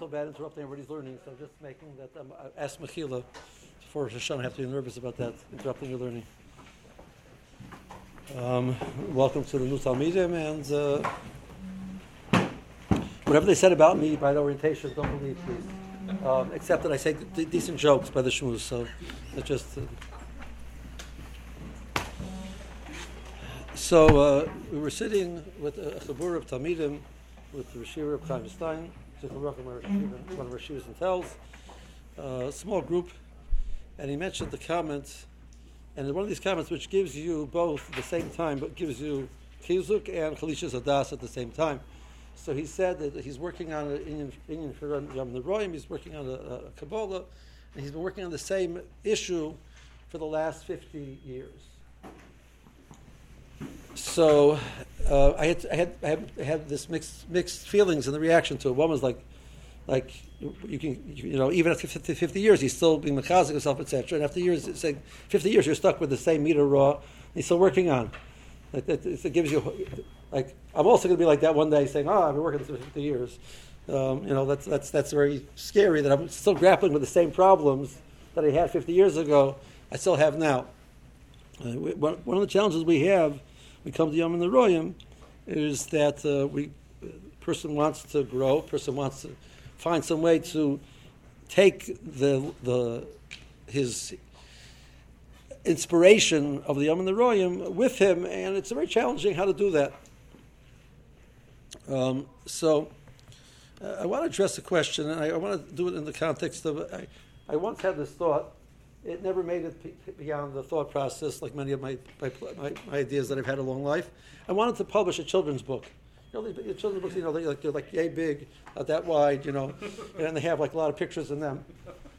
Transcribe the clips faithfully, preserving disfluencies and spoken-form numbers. always so bad interrupting everybody's learning, so I'm just making that, um, I asked Machila before Hashanah, I have to be nervous about that, interrupting your learning. Um, welcome to the new Talmidim, and uh, whatever they said about me by the orientation, don't believe, please. Um, except that I say d- decent jokes by the Shmuz, so that's just... Uh, So uh, we were sitting with a Chabur of Talmidim, with the Rishira of Chamestein, one of our Rishivas and Tells, a small group, and he mentioned the comment, and one of these comments which gives you both at the same time, but gives you Khizuk and Khalisha's Adas at the same time. So he said that he's working on an Indian, Indian for Yom Royam, he's working on a, a Kabbalah, and he's been working on the same issue for the last fifty years. So uh, I, had, I, had, I had had this mixed mixed feelings in the reaction to it. One was like, like you can you know even after fifty, fifty years he's still being mechazik himself, et cetera. And after years, it's like fifty years you're stuck with the same meter raw. He's still working on. Like that, it gives you like I'm also going to be like that one day, saying, "Oh, I've been working this for fifty years." Um, you know that's that's that's very scary that I'm still grappling with the same problems that I had fifty years ago. I still have now. Uh, we, one of the challenges we have. We come to Yom and the Royam, is that uh, we person wants to grow, person wants to find some way to take the the his inspiration of the Yom and the Royam with him, and it's very challenging how to do that. Um, so uh, I want to address the question, and I, I want to do it in the context of I, I once had this thought. It never made it beyond the thought process, like many of my, my, my ideas that I've had a long life. I wanted to publish a children's book. You know, the children's books, you know, they're like, they're like yay big, not that wide, you know, and they have like a lot of pictures in them.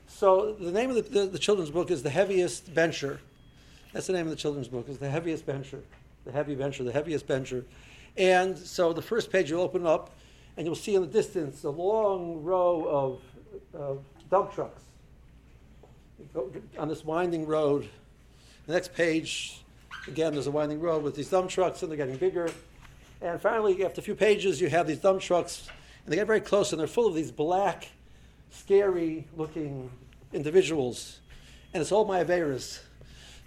So the name of the, the, the children's book is The Heaviest Bencher. That's the name of the children's book, is The Heaviest Bencher, The Heavy Bencher, The Heaviest Bencher. And so the first page you'll open up, and you'll see in the distance a long row of, of dump trucks. On this winding road. The next page, again, there's a winding road with these dump trucks, and they're getting bigger. And finally, after a few pages, you have these dump trucks, and they get very close, and they're full of these black, scary-looking individuals. And it's all Maiaveris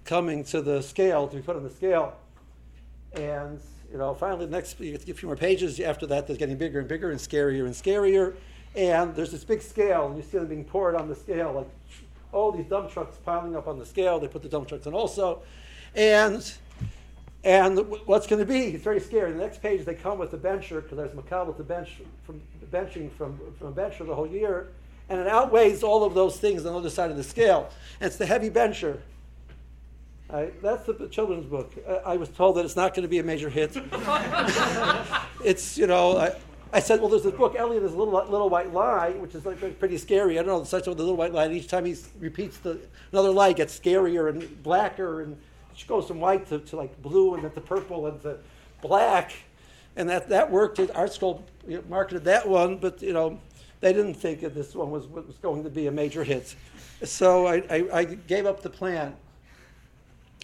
coming to the scale, to be put on the scale. And, you know, finally, the next, you get a few more pages. After that, they're getting bigger and bigger and scarier and scarier. And there's this big scale, and you see them being poured on the scale, like, all these dump trucks piling up on the scale. They put the dump trucks in also. And and what's going to be? It's very scary. The next page, they come with the bencher, because I was macabre to bench, from, benching from, from bencher the whole year. And it outweighs all of those things on the other side of the scale. And it's The Heavy Bencher. I, that's the children's book. I, I was told that it's not going to be a major hit. It's, you know... I, I said, well, there's this book, Elliot, there's a little, little white lie, which is like pretty scary. I don't know, it starts with the little white lie, and each time he repeats the another lie, gets scarier and blacker, and it goes from white to, to like blue, and then to purple, and to black. And that, that worked. Art School marketed that one, but, you know, they didn't think that this one was, was going to be a major hit. So I, I, I gave up the plan.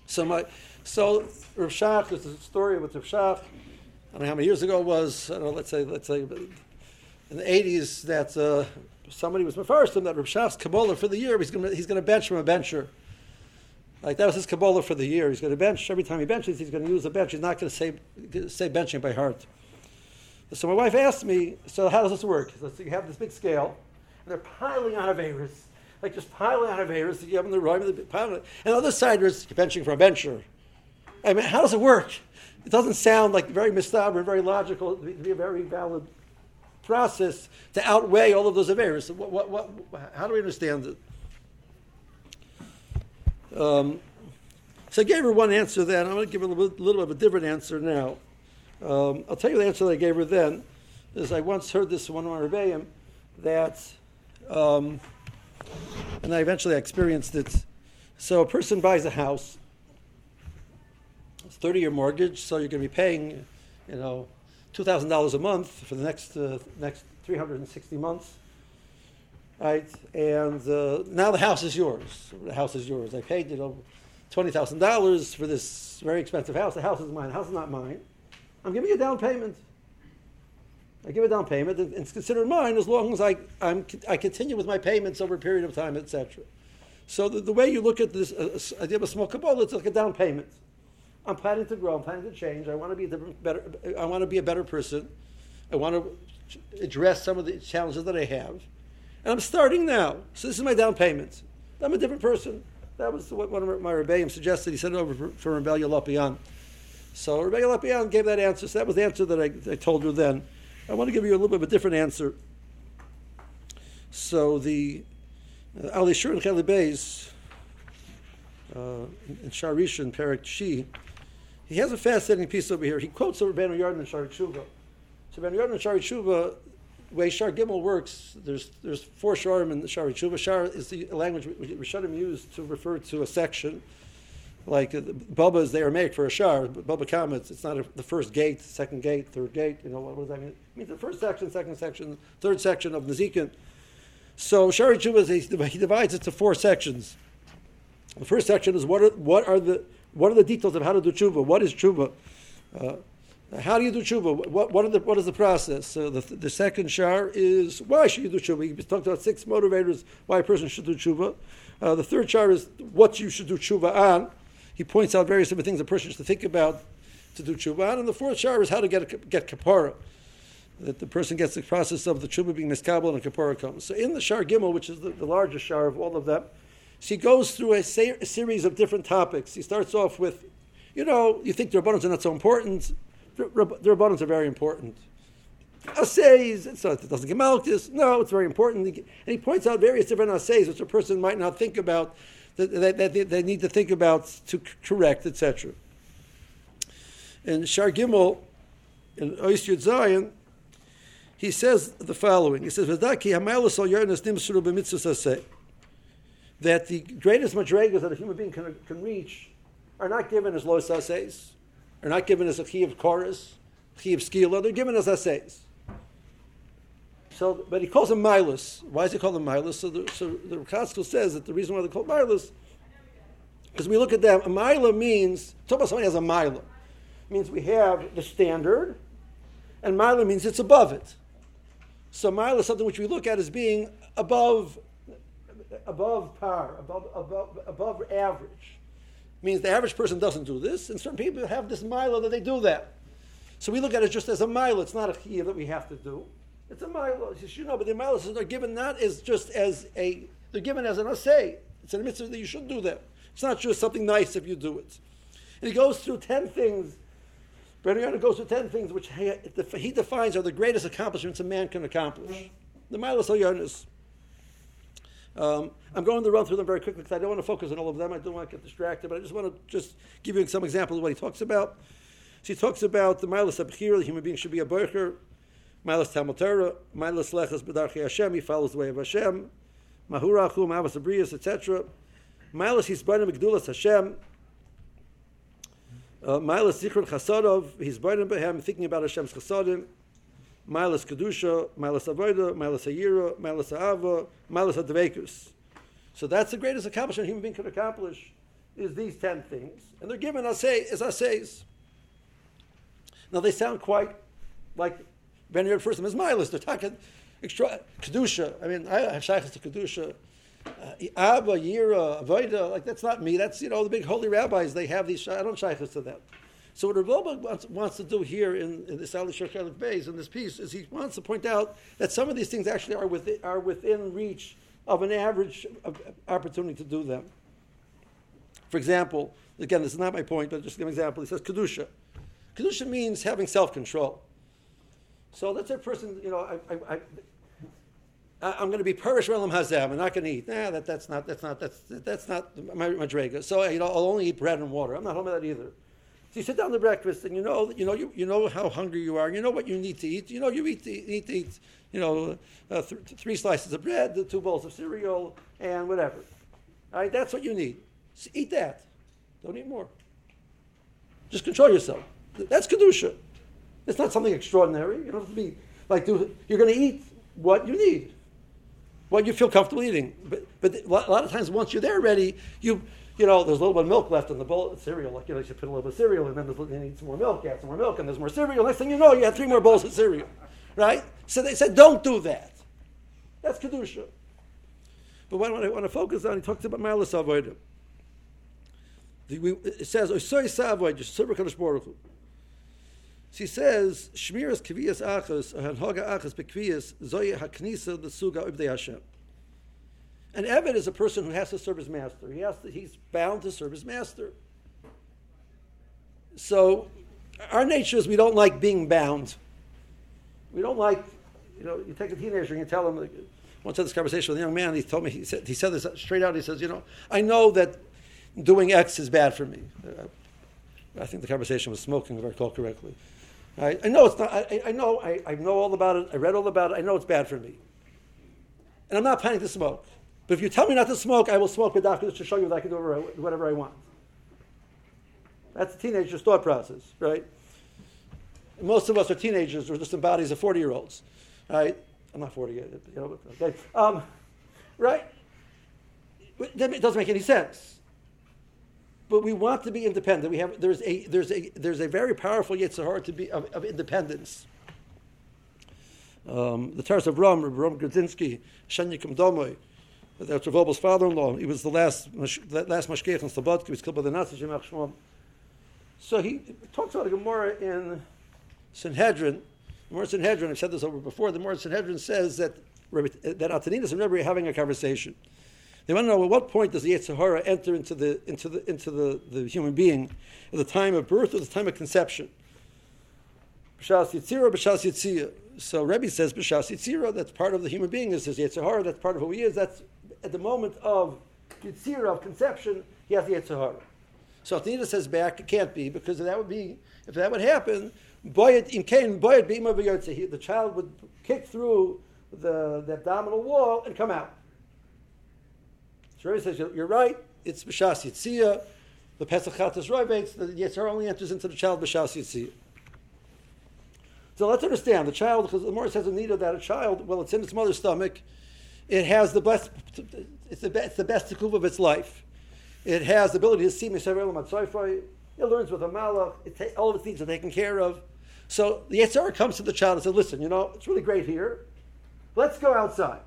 So, my, so Rav Shach, there's a story with Rav Shach. I don't know how many years ago it was, I don't know, let's say, let's say in the eighties, that uh, somebody was mefarshim that Rav Shach's Kabbalah for the year, he's going he's to bench from a bencher. Like, that was his Kabbalah for the year. He's going to bench. Every time he benches, he's going to use a bench. He's not going to say say benching by heart. So my wife asked me, so how does this work? So you have this big scale, and they're piling on aveiros, like just piling on aveiros. You have them in the room, and the other side is benching from a bencher. I mean, how does it work? It doesn't sound like very mistaber, very logical. It would be a very valid process to outweigh all of those errors. What, what, what, how do we understand it? Um, so I gave her one answer then. I'm going to give her a little, little bit of a different answer now. Um, I'll tell you the answer that I gave her then. Is I once heard this from one of my Rabbayim that, um, and I eventually experienced it. So a person buys a house. It's a thirty-year mortgage, so you're going to be paying, you know, two thousand dollars a month for the next uh, next three hundred sixty months, right? And uh, now the house is yours. The house is yours. I paid, you know, twenty thousand dollars for this very expensive house. The house is mine. The house is not mine. I'm giving you a down payment. I give a down payment, and it's considered mine as long as I I'm, I continue with my payments over a period of time, et cetera. So the, the way you look at this uh, idea of a small kabbalah, it's like a down payment. I'm planning to grow. I'm planning to change. I want to be a different, better. I want to be a better person. I want to address some of the challenges that I have, and I'm starting now. So this is my down payment. I'm a different person. That was what one of my Rabbayim suggested. He sent it over for, for Rebellion Lapian. So Rebellion Lapian gave that answer. So that was the answer that I, I told you then. I want to give you a little bit of a different answer. So the uh, Alishur and Khalibay's uh, and Sharish and Perak Shi, he has a fascinating piece over here. He quotes Rabbeinu Yardin and Shar Tshuva. So Rabbeinu Yardin and Shar Tshuva, the way Shar Gimel works, there's there's four Sharim in the Shar Tshuva. Shar is the language Rishonim use to refer to a section. Like uh, Baba is the Aramaic for a Shar, but Babakam, it's, it's not a, the first gate, second gate, third gate. You know, what, what does that mean? It means the first section, second section, third section of Nezikin. So Shaarei Teshuva, he divides it to four sections. The first section is what are what are the what are the details of how to do tshuva? What is tshuva? Uh, how do you do tshuva? What what, are the, what is the process? So the the second Shar is why should you do tshuva? He talked about six motivators why a person should do tshuva. Uh, the third Shar is what you should do tshuva on. He points out various different things a person should think about to do tshuva. And the fourth shar is how to get a, get kapara, that the person gets the process of the tshuva being miskabel and a kapara comes. So in the Shar Gimel, which is the, the largest shar of all of them, she goes through a, ser- a series of different topics. He starts off with, you know, you think the Rabbonim's are not so important. The, the Rabbonim's are very important. Ases, so it doesn't get malchus. No, it's very important. And he points out various different ases which a person might not think about, that they, they, they need to think about to correct, et cetera. In Shar Gimel, in Ois Yud Zion, he says the following. He says, that the greatest madregas that a human being can, can reach are not given as lois aseis, are not given as a chi of chorus, chi of skila, they're given as aseis. So, but he calls them milus. Why does he call them milus? So the, so the Rav says that the reason why they're called milus, because we look at them, a mila means, talk about somebody has a mila. It means we have the standard, and mila means it's above it. So mila is something which we look at as being above above par, above, above, above average. It means the average person doesn't do this, and certain people have this mila that they do that. So we look at it just as a mila. It's not a here that we have to do. It's a milos, you know, but the milos are given not as just as a, they're given as an assay. It's an mitzvah that you should do that. It's not just something nice if you do it. And he goes through ten things, Bencher goes through ten things which he, he defines are the greatest accomplishments a man can accomplish. The milos hayonis. Um, I'm going to run through them very quickly because I don't want to focus on all of them. I don't want to get distracted, but I just want to just give you some examples of what he talks about. So he talks about the milos habchira, the human being should be a bocher. Milas Talmud Torah, Milas Lechas B'darchei Hashem, he follows the way of Hashem, Mahurachum, Avos Abrius, et cetera. Milas Hisbanim B'Gdulas Hashem, Milas Zichron Chasadov, Hisbanim B'hem, thinking about Hashem's Chasadim, Milas Kedusha, Milas Avodah, Milas Hayira, Milas Ha'ava, Milas HaDvekus. So that's the greatest accomplishment a human being can accomplish, is these ten things. And they're given as essays. Now they sound quite like Ben Yard first of them is Milas. They're talking extra Kedusha. I mean, I have Shaykhs to Kedusha. Uh, Abba, Yira, Avoida, like that's not me. That's, you know, the big holy rabbis, they have these, I don't Shaykhs to them. So what Rebbe wants, wants to do here in, in this Alishur Khalif Bays, in this piece, is he wants to point out that some of these things actually are within, are within reach of an average of opportunity to do them. For example, again, this is not my point, but just give an example. He says Kedusha. Kedusha means having self-control. So let's say a person, you know, I, I, I, I'm going to be perish relam hazam. I'm not going to eat. Nah, that, that's not, that's not, that's, that's not my madrega. So, you know, I'll only eat bread and water. I'm not home with that either. So you sit down to breakfast, and you know, you know, you, you know how hungry you are. You know what you need to eat. You know, you eat, to eat, need to eat, you know, uh, th- three slices of bread, two bowls of cereal, and whatever. All right, that's what you need. So eat that. Don't eat more. Just control yourself. That's kedusha. It's not something extraordinary. You don't have to be like do, you're going to eat what you need, what you feel comfortable eating. But but a lot of times, once you're there already, you you know there's a little bit of milk left in the bowl of cereal. Like you know, you should put a little bit of cereal, and then you need some more milk. Add some more milk, and there's more cereal. Next thing you know, you have three more bowls of cereal. right? So they said, don't do that. That's Kedusha. But what I want to focus on, he talks about Ma'alas Avodah. It says, Osoi Savoid, Yisur HaKadosh Baruch Hu. She says, Shmiras Kvias Achas, Hanhoga Achas Bekvias, Zoya HaKnisa, the Suga Ibdei Hashem. An eved is a person who has to serve his master. He has to, he's bound to serve his master. So, our nature is we don't like being bound. We don't like, you know, you take a teenager and you tell him, once I had this conversation with a young man, he told me, he said, he said this straight out, he says, you know, I know that doing X is bad for me. I think the conversation was smoking, if I recall correctly. I, I know it's not, I, I know, I, I know all about it, I read all about it, I know it's bad for me. And I'm not planning to smoke. But if you tell me not to smoke, I will smoke a doctor to show you that I can do whatever I want. That's a teenager's thought process, right? Most of us are teenagers or just in bodies of forty-year-olds, right? I'm not forty yet, you know, okay. Um, right? It doesn't make any sense. But we want to be independent. We have there's a there's a there's a very powerful Yetzirah to be of, of independence. Um, the Taras of Rom, Rom Grudzinski, Shenikum Domoy. That's Rav Obel's father-in-law. He was the last last mashgiach in Slobodka. He was killed by the Nazis. So he talks about a Gemara in Sanhedrin. The Gemara Sanhedrin, I've said this over before, the Gemara Sanhedrin says that that Ataninus and Rebbe are having a conversation. They want to know, at what point does the Yetzirah enter into the into the into the, the human being? At the time of birth or the time of conception? B'shas Yetzirah, B'shas Yetzirah. So Rebbe says B'shas Yetzirah, that's part of the human being, is his Yetzirah, that's part of who he is, that's at the moment of Yetzirah, of conception, he has the Yetzirah. So Atanita says back, it can't be, because that would be, if that would happen, the child would kick through the, the abdominal wall and come out. So Rebbe says, you're right, it's B'shas Yetzirah, the Pesach Chatas Roivates, the Yetzirah only enters into the child B'shas Yetzirah. So let's understand, the child, because the Morris says in need of that, a child, well, it's in its mother's stomach, it has the best, it's the best, it's the best tikuv of its life. It has the ability to see Mishavrel Matsoifai, it learns with a malach, it ta- all of its needs are taken care of. So the Yetzirah comes to the child and says, listen, you know, it's really great here, let's go outside.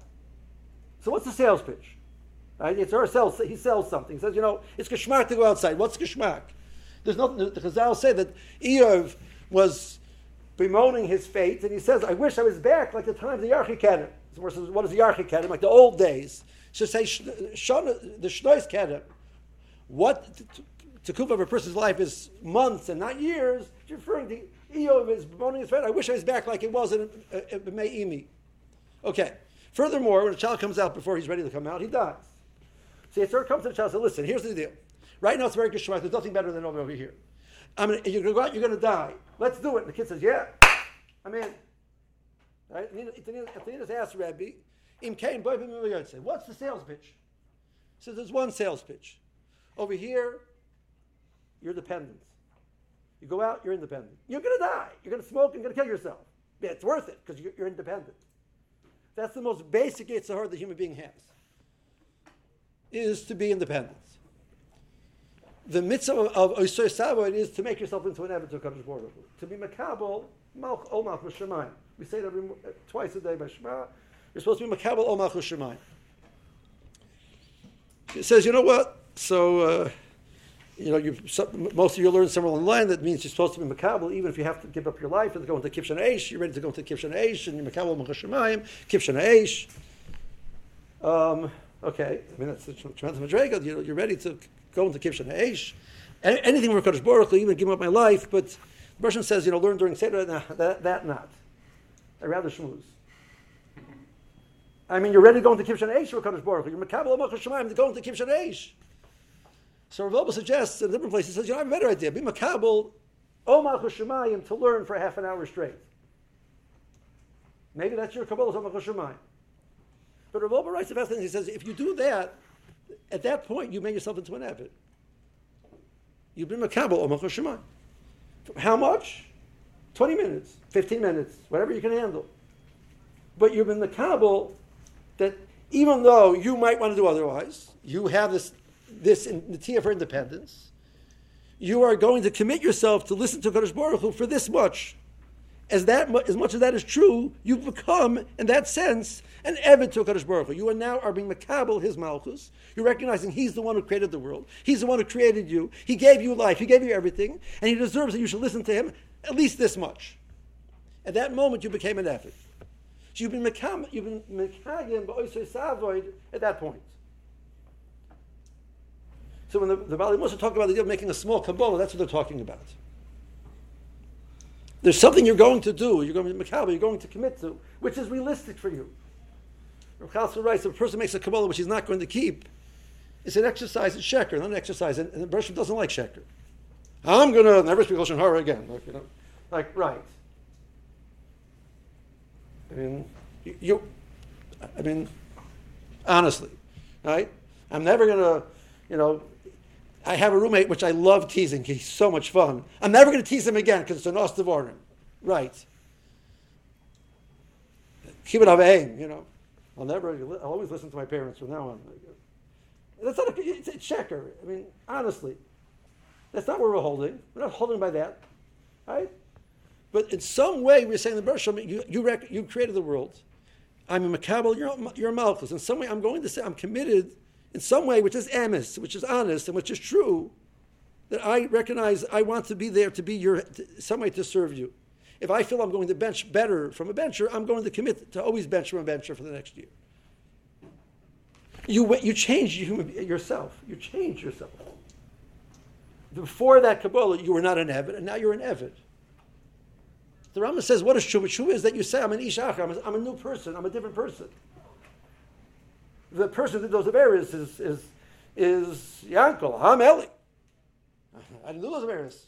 So what's the sales pitch? Right? Yetzirah sells, he sells something, he says, you know, it's geschmack to go outside, what's geschmack? There's nothing, the Chazal say that Eov was bemoaning his fate, and he says, I wish I was back like the time of the Yarchikanim. So Mor says, what is the Yarchikanim? Like the old days. So say, Shana, the Shnois Kanim. What, the tekuva of a person's life is months and not years, it's referring to Eov is bemoaning his fate. I wish I was back like it was in Me'imi. Okay. Furthermore, when a child comes out before he's ready to come out, he dies. So Yetzirah comes to the child and says, listen, here's the deal. Right now it's very geschmack. There's nothing better than over here. I'm gonna, you're going to go out, you're going to die. Let's do it. And the kid says, yeah, I'm in. Right? Athenius asked Rabbi, what's the sales pitch? He says, there's one sales pitch. Over here, you're dependent. You go out, you're independent. You're going to die. You're going to smoke and you're going to kill yourself. Yeah, it's worth it because you're independent. That's the most basic Yetzirah the human being has, is to be independent. The mitzvah of Osoi Savoid is to make yourself into an eved to HaKadosh Baruch Hu. To be makabel, malch olmach v'shamayim. We say it every, twice a day by Shema. You're supposed to be makabel olmach v'shamayim. It says, you know what? So, uh, you know, you most of you learn somewhere online that means you're supposed to be makabel, even if you have to give up your life and go into Kibshan Aish. You're ready to go into Kibshan Aish, and you're makabel olmach v'shamayim, Kibshan Aish. Um, okay, I mean, that's the tremendous madrigal. You know, you're ready to go into Kibshan Ha'esh, anything for Kodesh Baruch Hu, even give up my life, but the Russian says, you know, learn during Seder, nah, that, that not. I rather Shmuz. I mean, you're ready to go into Kibshan Ha'esh for Kodesh Baruch Hu. You're Makabal Amach Hashemayim to go into Kibshan Ha'esh. So Rav Obel suggests in a different place, he says, you know, I have a better idea. Be Makabal Amach Hashemayim to learn for half an hour straight. Maybe that's your Kabbalah Amach Hashemayim. But Rav Obel writes the best thing, he says, if you do that, at that point, you made yourself into an eved. You've been makabel omach hashemayim. How much? Twenty minutes, fifteen minutes, whatever you can handle. But you've been makabel that even though you might want to do otherwise, you have this this netiya for independence. You are going to commit yourself to listen to Kadosh Baruch Hu for this much, as that as much as that is true, you've become, in that sense, an eved to HaKadosh Baruch Hu. You are now are being makabel his malchus. You're recognizing he's the one who created the world. He's the one who created you. He gave you life. He gave you everything, and he deserves that you should listen to him at least this much. At that moment, you became an eved. So you've been makam, you've been mekayim ba'osei savoid at that point. So when the, the Bali Moshe talk about the idea of making a small Kabbalah, that's what they're talking about. There's something you're going to do, you're going to Makaba, you're going to commit to, which is realistic for you. Rav Khalisha writes, if a person makes a Kabbalah which he's not going to keep, it's an exercise in Sheker, not an exercise, and the Bereshit doesn't like Sheker. I'm going to never speak Lashon Hara again. Like, you know, like, right. I mean, you, you, I mean, honestly, right? I'm never going to, you know, I have a roommate which I love teasing. He's so much fun. I'm never going to tease him again because it's an os devarim. Right. Keep it aim, you know. I'll never, I'll always listen to my parents from now on. That's not a, it's a checker. I mean, honestly, that's not what we're holding. We're not holding by that. Right? But in some way, we're saying the Bereshit, you, you, rec- you created the world. I'm a Makabel, you're, you're a Malchus. In some way, I'm going to say I'm committed in some way, which is emes, which is honest, and which is true, that I recognize I want to be there to be your, to, some way to serve you. If I feel I'm going to bench better from a bencher, I'm going to commit to always bench from a bencher for the next year. You you change yourself. You change yourself. Before that Kabbalah, you were not an Eved, and now you're an Eved. The Rambam says, what is Tshuva? Tshuva is that you say, I'm an Ish Achar, I'm a, I'm a new person, I'm a different person. The person that does the various is is is Yankel, Ham Eli. I didn't do those various.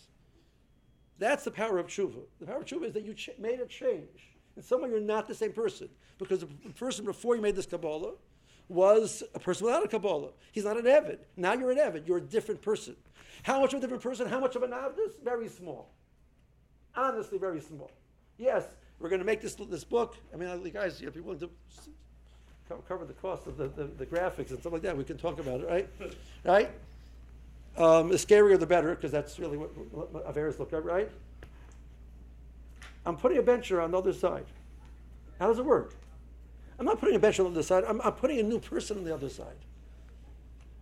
That's the power of tshuva. The power of tshuva is that you ch- made a change. In some way, you're not the same person because the person before you made this Kabbalah was a person without a Kabbalah. He's not an Eved. Now you're an Eved. You're a different person. How much of a different person? How much of an Avdus? Very small. Honestly, very small. Yes, we're going to make this this book. I mean, guys, if you want to cover the cost of the, the, the graphics and stuff like that. We can talk about it, right? Right? Um, the scarier the better, because that's really what, what, what Averis look at, right? I'm putting a bencher on the other side. How does it work? I'm not putting a bencher on the other side. I'm, I'm putting a new person on the other side.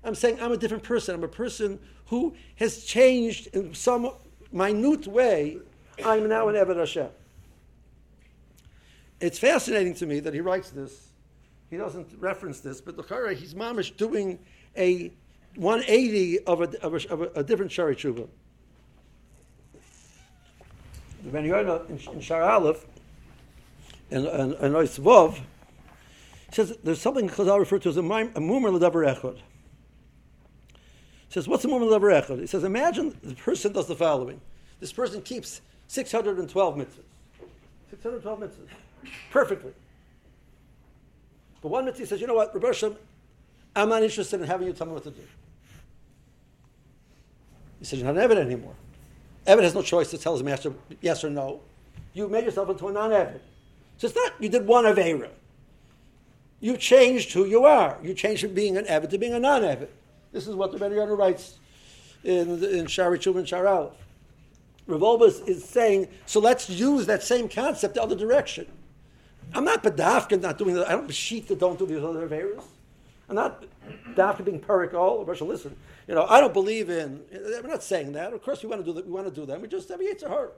I'm saying I'm a different person. I'm a person who has changed in some minute way. I'm now an Eved Hashem. It's fascinating to me that he writes this. He doesn't reference this, but L'chara, he's mamish doing a one eighty of a of a, of a, a different Shaarei Teshuva. The Rabbeinu Yardin in Shar Aleph and and and Oisvov says there's something Chazal referred to as a mumar l'davar echad. Says what's a mumar l'davar echad? He says imagine the person does the following. This person keeps six hundred twelve mitzvahs, six hundred twelve mitzvahs, perfectly. But one mitzvah says, you know what, Rebbe Hashem, I'm not interested in having you tell me what to do. He says, you're not an Eved anymore. Eved has no choice to tell his master yes or no. You made yourself into a non-Eved. So it's not you did one Aveira. You changed who you are. You changed from being an Eved to being a non-Eved. This is what the Rebbe Yonah writes in, in Shaarei Teshuva and Shar Aleph. Rav Obas is saying, so let's use that same concept the other direction. I'm not bedafka not doing that. I don't b'shit that don't do these other averos. I'm not bedafka being perik all. Russia, listen, you know, I don't believe in. We're not saying that. Of course, we want to do that. We want to do that. We just have Yetzirah.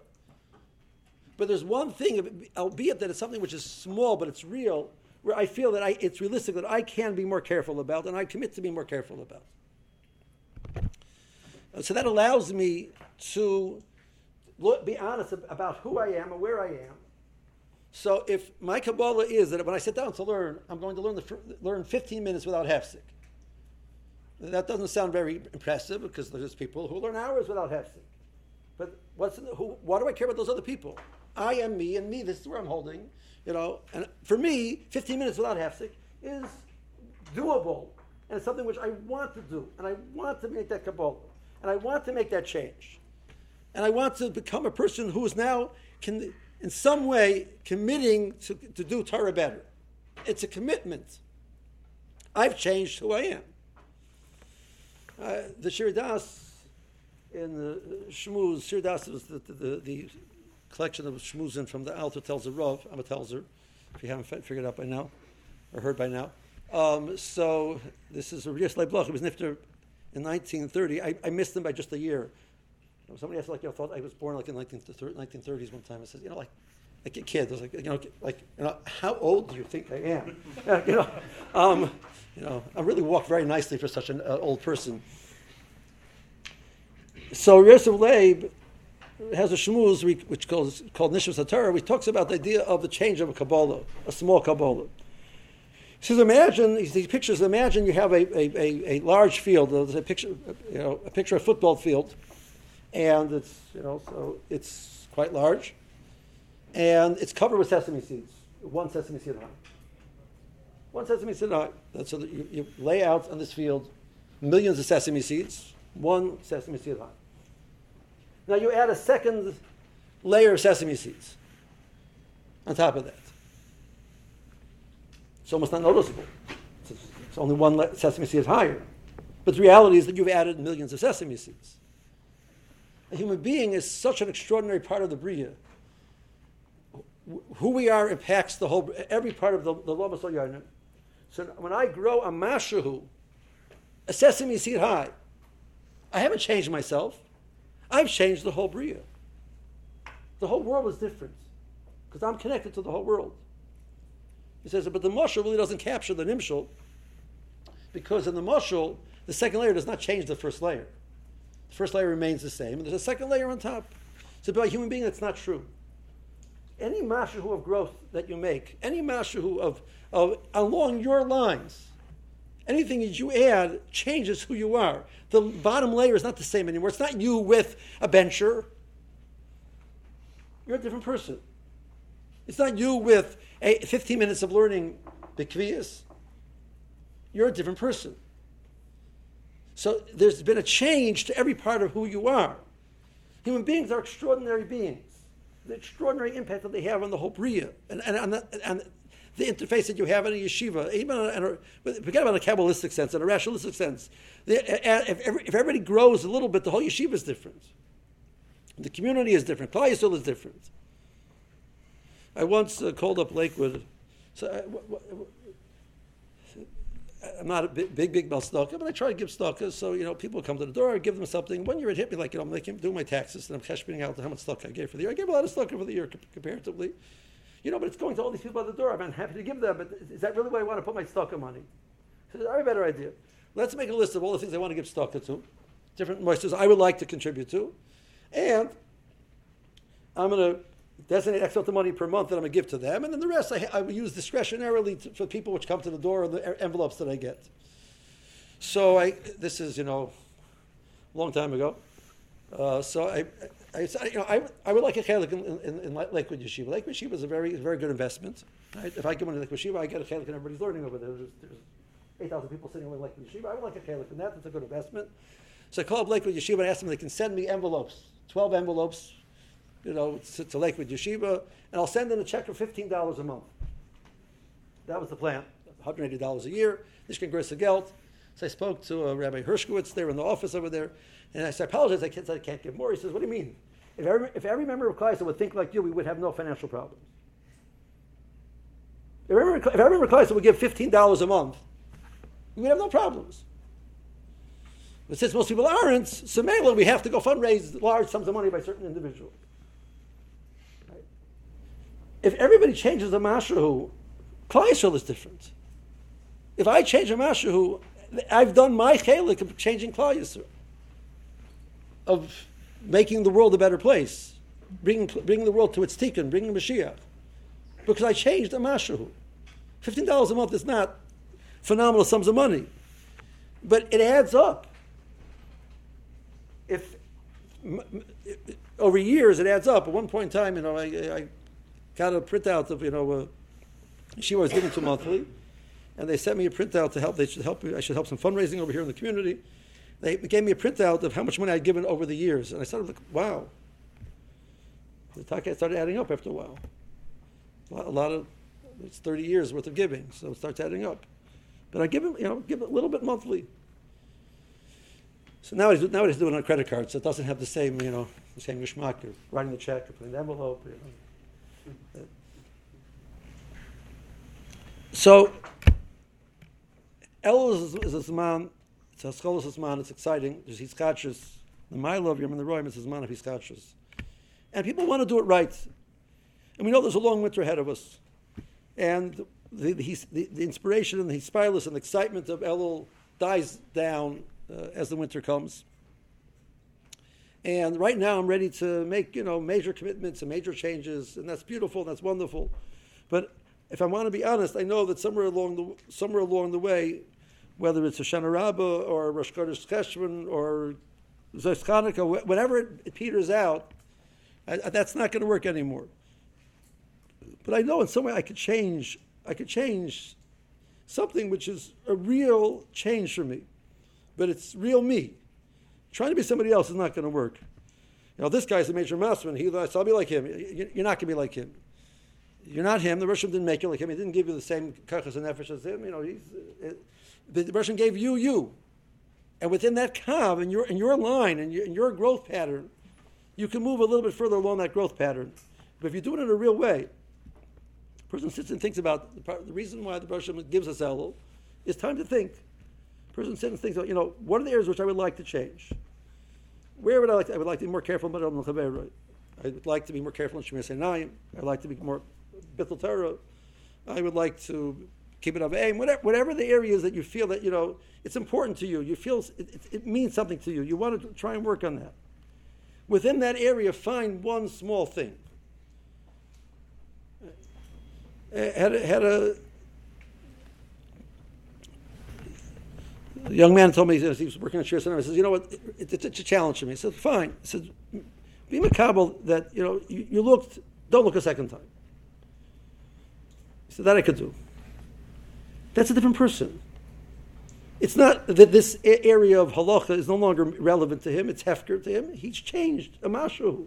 But there's one thing, albeit that it's something which is small, but it's real, where I feel that I, it's realistic that I can be more careful about, and I commit to be more careful about. So that allows me to look, be honest about who I am and where I am. So if my Kabbalah is that when I sit down to learn, I'm going to learn the, learn fifteen minutes without hefsek. That doesn't sound very impressive because there's people who learn hours without hefsek. But what's in the, who? Why do I care about those other people? I am me, and me. This is where I'm holding, you know. And for me, fifteen minutes without hefsek is doable, and it's something which I want to do, and I want to make that Kabbalah, and I want to make that change, and I want to become a person who is now can. In some way, committing to, to do Torah better. It's a commitment. I've changed who I am. Uh, the Shir Das in the Shmuz, Shir Das was the, the, the, the collection of Shmuzin from the Alter tells the Rav, I'm a telzer, if you haven't figured out by now, or heard by now. Um, so this is a Yeshlei Bloch. It was Nifter in nineteen thirty. I, I missed him by just a year. Somebody asked, like, you know, thought I was born like in nineteen thirties one time. I said, you know, like, like a kid. I was like, you know, like, you know, how old do you think I am? you know, um, you know, I really walked very nicely for such an uh, old person. So Yosef Leib has a shmuz which calls called Nishmas HaTorah, which talks about the idea of the change of a kabbalah, a small kabbalah. He says, imagine these pictures. Imagine you have a a, a, a large field, a picture, you know, a picture of a football field. And it's, you know, so it's quite large, and it's covered with sesame seeds. One sesame seed high. One sesame seed high. That's so that you, you lay out on this field millions of sesame seeds. One sesame seed high. Now you add a second layer of sesame seeds on top of that. It's almost not noticeable. It's, it's only one le- sesame seed higher, but the reality is that you've added millions of sesame seeds. A human being is such an extraordinary part of the Bria. Who we are impacts the whole, every part of the, the Lomas Oyanim. So when I grow a mashahu, a sesame seed high, I haven't changed myself. I've changed the whole Bria. The whole world is different because I'm connected to the whole world. He says, but the mashal really doesn't capture the nimshal, because in the mashal, the second layer does not change the first layer. The first layer remains the same, and there's a second layer on top. So by a human being, that's not true. Any mashahu of growth that you make, any mashahu of, of along your lines, anything that you add changes who you are. The bottom layer is not the same anymore. It's not you with a bencher. You're a different person. It's not you with a fifteen minutes of learning the kviyas. You're a different person. So there's been a change to every part of who you are. Human beings are extraordinary beings. The extraordinary impact that they have on the whole Bria, and, and, and, the, and the interface that you have in a yeshiva, even in a, forget about a Kabbalistic sense, in a rationalistic sense. If everybody grows a little bit, the whole yeshiva is different. The community is different. Klal Yisrael is different. I once called up Lakewood. So I, w- w- I'm not a big, big, big bell stalker, but I try to give stalkers. So, you know, people come to the door, I give them something. One year it hit me like, you know, I'm making, doing my taxes and I'm cashing out how much stalker I gave for the year. I gave a lot of stalker for the year comparatively. You know, but it's going to all these people at the door. I'm happy to give them, but is that really where I want to put my stalker money? I said, I have a better idea. Let's make a list of all the things I want to give stalker to, different moistures I would like to contribute to. And I'm going to designate X amount of money per month that I'm going to give to them, and then the rest I, I use discretionarily to, for people which come to the door and the envelopes that I get. So I, this is, you know, a long time ago. Uh, so I, I, you know, I, I would like a chalik in, in, in Lakewood Yeshiva. Lakewood Yeshiva is a very, very good investment. I, if I give money to Lakewood Yeshiva, I get a chalik and everybody's learning over there. There's, there's eight thousand people sitting in Lakewood Yeshiva. I would like a chalik in that. That's a good investment. So I call up Lakewood Yeshiva and ask them if they can send me envelopes, twelve envelopes, you know, to, to Lakewood Yeshiva, and I'll send them a check for fifteen dollars a month. That was the plan, one hundred eighty dollars a year. Nishkan Grosse Geld. So I spoke to uh, Rabbi Hershkowitz there in the office over there, and I said, I apologize, I can't, I can't give more. He says, what do you mean? If every, if every member of Klai Yisrael would think like you, we would have no financial problems. If every, if every member of Klai Yisrael would give fifteen dollars a month, we would have no problems. But since most people aren't, so mainly we have to go fundraise large sums of money by certain individuals. If everybody changes the mashahu, Klal Yisrael is different. If I change a mashahu, I've done my chalik of changing Klal Yisrael, of making the world a better place, bringing, bringing the world to its tikkun, bringing Mashiach, because I changed the mashahu. fifteen dollars a month is not phenomenal sums of money, but it adds up. If over years it adds up. At one point in time, you know, I. I got a printout of, you know, uh, she was given to monthly, and they sent me a printout to help. They should help me. I should help some fundraising over here in the community. They gave me a printout of how much money I'd given over the years, and I started like, wow. The taka started adding up after a while. A lot, a lot of it's thirty years worth of giving, so it starts adding up. But I give him, you know, give a little bit monthly. So now he's now he's doing it on a credit card, so it doesn't have the same, you know. the same geschmack. You're writing a check, you're putting an envelope. You're... So, El is, is a Zman, it's a Haskolos Zman, it's exciting. There's Hiskachus, the Milo of Yom and the Royam is a Zman of Hiskachus. And people want to do it right. And we know there's a long winter ahead of us. And the, the, the, the inspiration and the hispilus and the excitement of Elul dies down uh, as the winter comes. And right now I'm ready to make, you know, major commitments and major changes, and that's beautiful, and that's wonderful. But if I want to be honest, I know that somewhere along the somewhere along the way, whether it's Hashanah Rabbah or Rosh Chodesh Cheshvan or Zos Chanukah, whenever it, it peters out, I, that's not going to work anymore. But I know in some way I could change. I could change something which is a real change for me, but it's real me. Trying to be somebody else is not going to work. You know, this guy's a major masterman. He, so I'll be like him. You're not going to be like him. You're not him. The Russian didn't make you like him. He didn't give you the same kachas and nefesh as him. You know, he's, uh, the Russian gave you you, and within that kav and your and your line and your, and your growth pattern, you can move a little bit further along that growth pattern. But if you do it in a real way, the person sits and thinks about the, part, the reason why the Russian gives us Elul. It's time to think. Person sits and thinks about, you know, what are the areas which I would like to change? Where would I like to, I would like to be more careful in Madam Chabur. I would like to be more careful in Shemitah Naim. I'd like to be more Bithel Torah. I would like to keep it up aim. Whatever, whatever the areas that you feel that, you know, it's important to you. You feel it, it, it means something to you. You want to try and work on that. Within that area, find one small thing. Had a, had a, a young man told me, he was working on Shir Sinai, he says, you know what, it, it, it, it's a challenge to me. I said, fine. He said, be makabel that, you know, you, you looked, don't look a second time. He said, that I could do. That's a different person. It's not that this area of halacha is no longer relevant to him, it's hefker to him. He's changed, a mashu.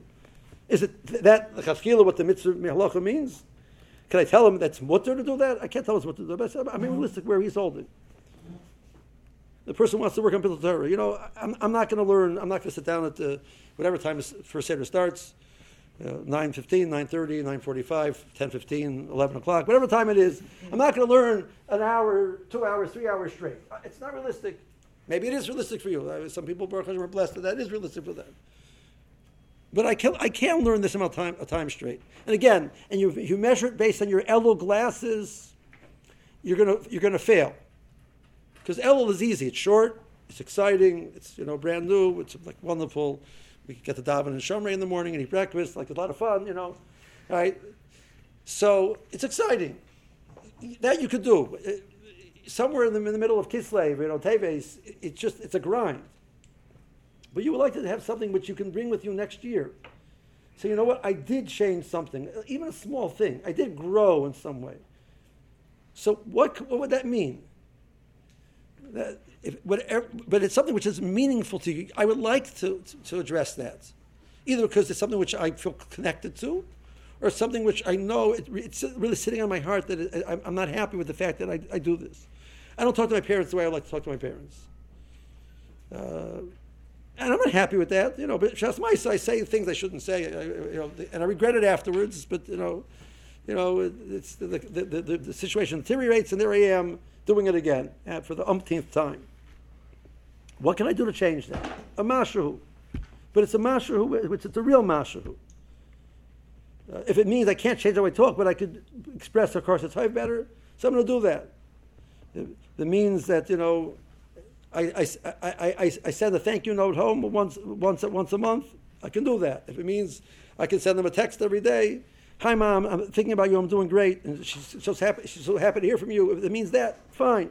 Is it that, the chaskila, what the mitzvah halacha means? Can I tell him that's mutter to do that? I can't tell him what to do. But I'm mm-hmm. realistic where he's holding. The person wants to work on Piltul Torah. You know, I'm, I'm not going to learn. I'm not going to sit down at the, whatever time First Seder starts, uh, nine fifteen, nine thirty, nine forty-five, ten fifteen, eleven o'clock, whatever time it is. I'm not going to learn an hour, two hours, three hours straight. It's not realistic. Maybe it is realistic for you. Some people were blessed that that is realistic for them. But I can I can learn this amount of time, a time straight. And again, and you you measure it based on your Elul glasses, you're gonna you're gonna fail, because Elul is easy. It's short. It's exciting. It's, you know, brand new. It's like wonderful. We get the daven and shomrei in the morning and eat breakfast. Like, it's a lot of fun, you know. All right. So it's exciting. That you could do. Somewhere in the in the middle of Kislev, you know, Teves. It's just it's a grind. But you would like to have something which you can bring with you next year. So, you know what? I did change something, even a small thing. I did grow in some way. So what what would that mean? That if, whatever, but it's something which is meaningful to you. I would like to, to, to address that, either because it's something which I feel connected to, or something which I know it, it's really sitting on my heart that it, I, I'm not happy with the fact that I, I do this. I don't talk to my parents the way I would like to talk to my parents. Uh, And I'm not happy with that, you know. But Shas Maisa, I say things I shouldn't say, I, you know, and I regret it afterwards. But you know, you know, it's the the, the, the situation deteriorates, and there I am doing it again for the umpteenth time. What can I do to change that? A mashahu, but it's a mashahu, which it's a real mashahu. Uh, if it means I can't change how I talk, but I could express, of course, it's high better. So I'm going to do that. The, the means that, you know. I, I, I, I send a thank you note home once once once a month. I can do that. If it means I can send them a text every day. Hi, Mom. I'm thinking about you. I'm doing great. And she's so happy, she's so happy to hear from you. If it means that, fine.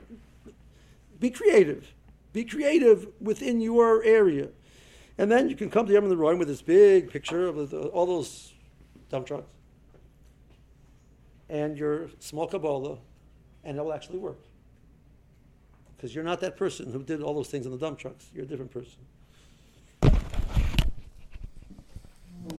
Be creative. Be creative within your area. And then you can come to Yom and the Royam with this big picture of the, all those dump trucks and your small Kabbalah, and it will actually work. Because you're not that person who did all those things in the dump trucks. You're a different person.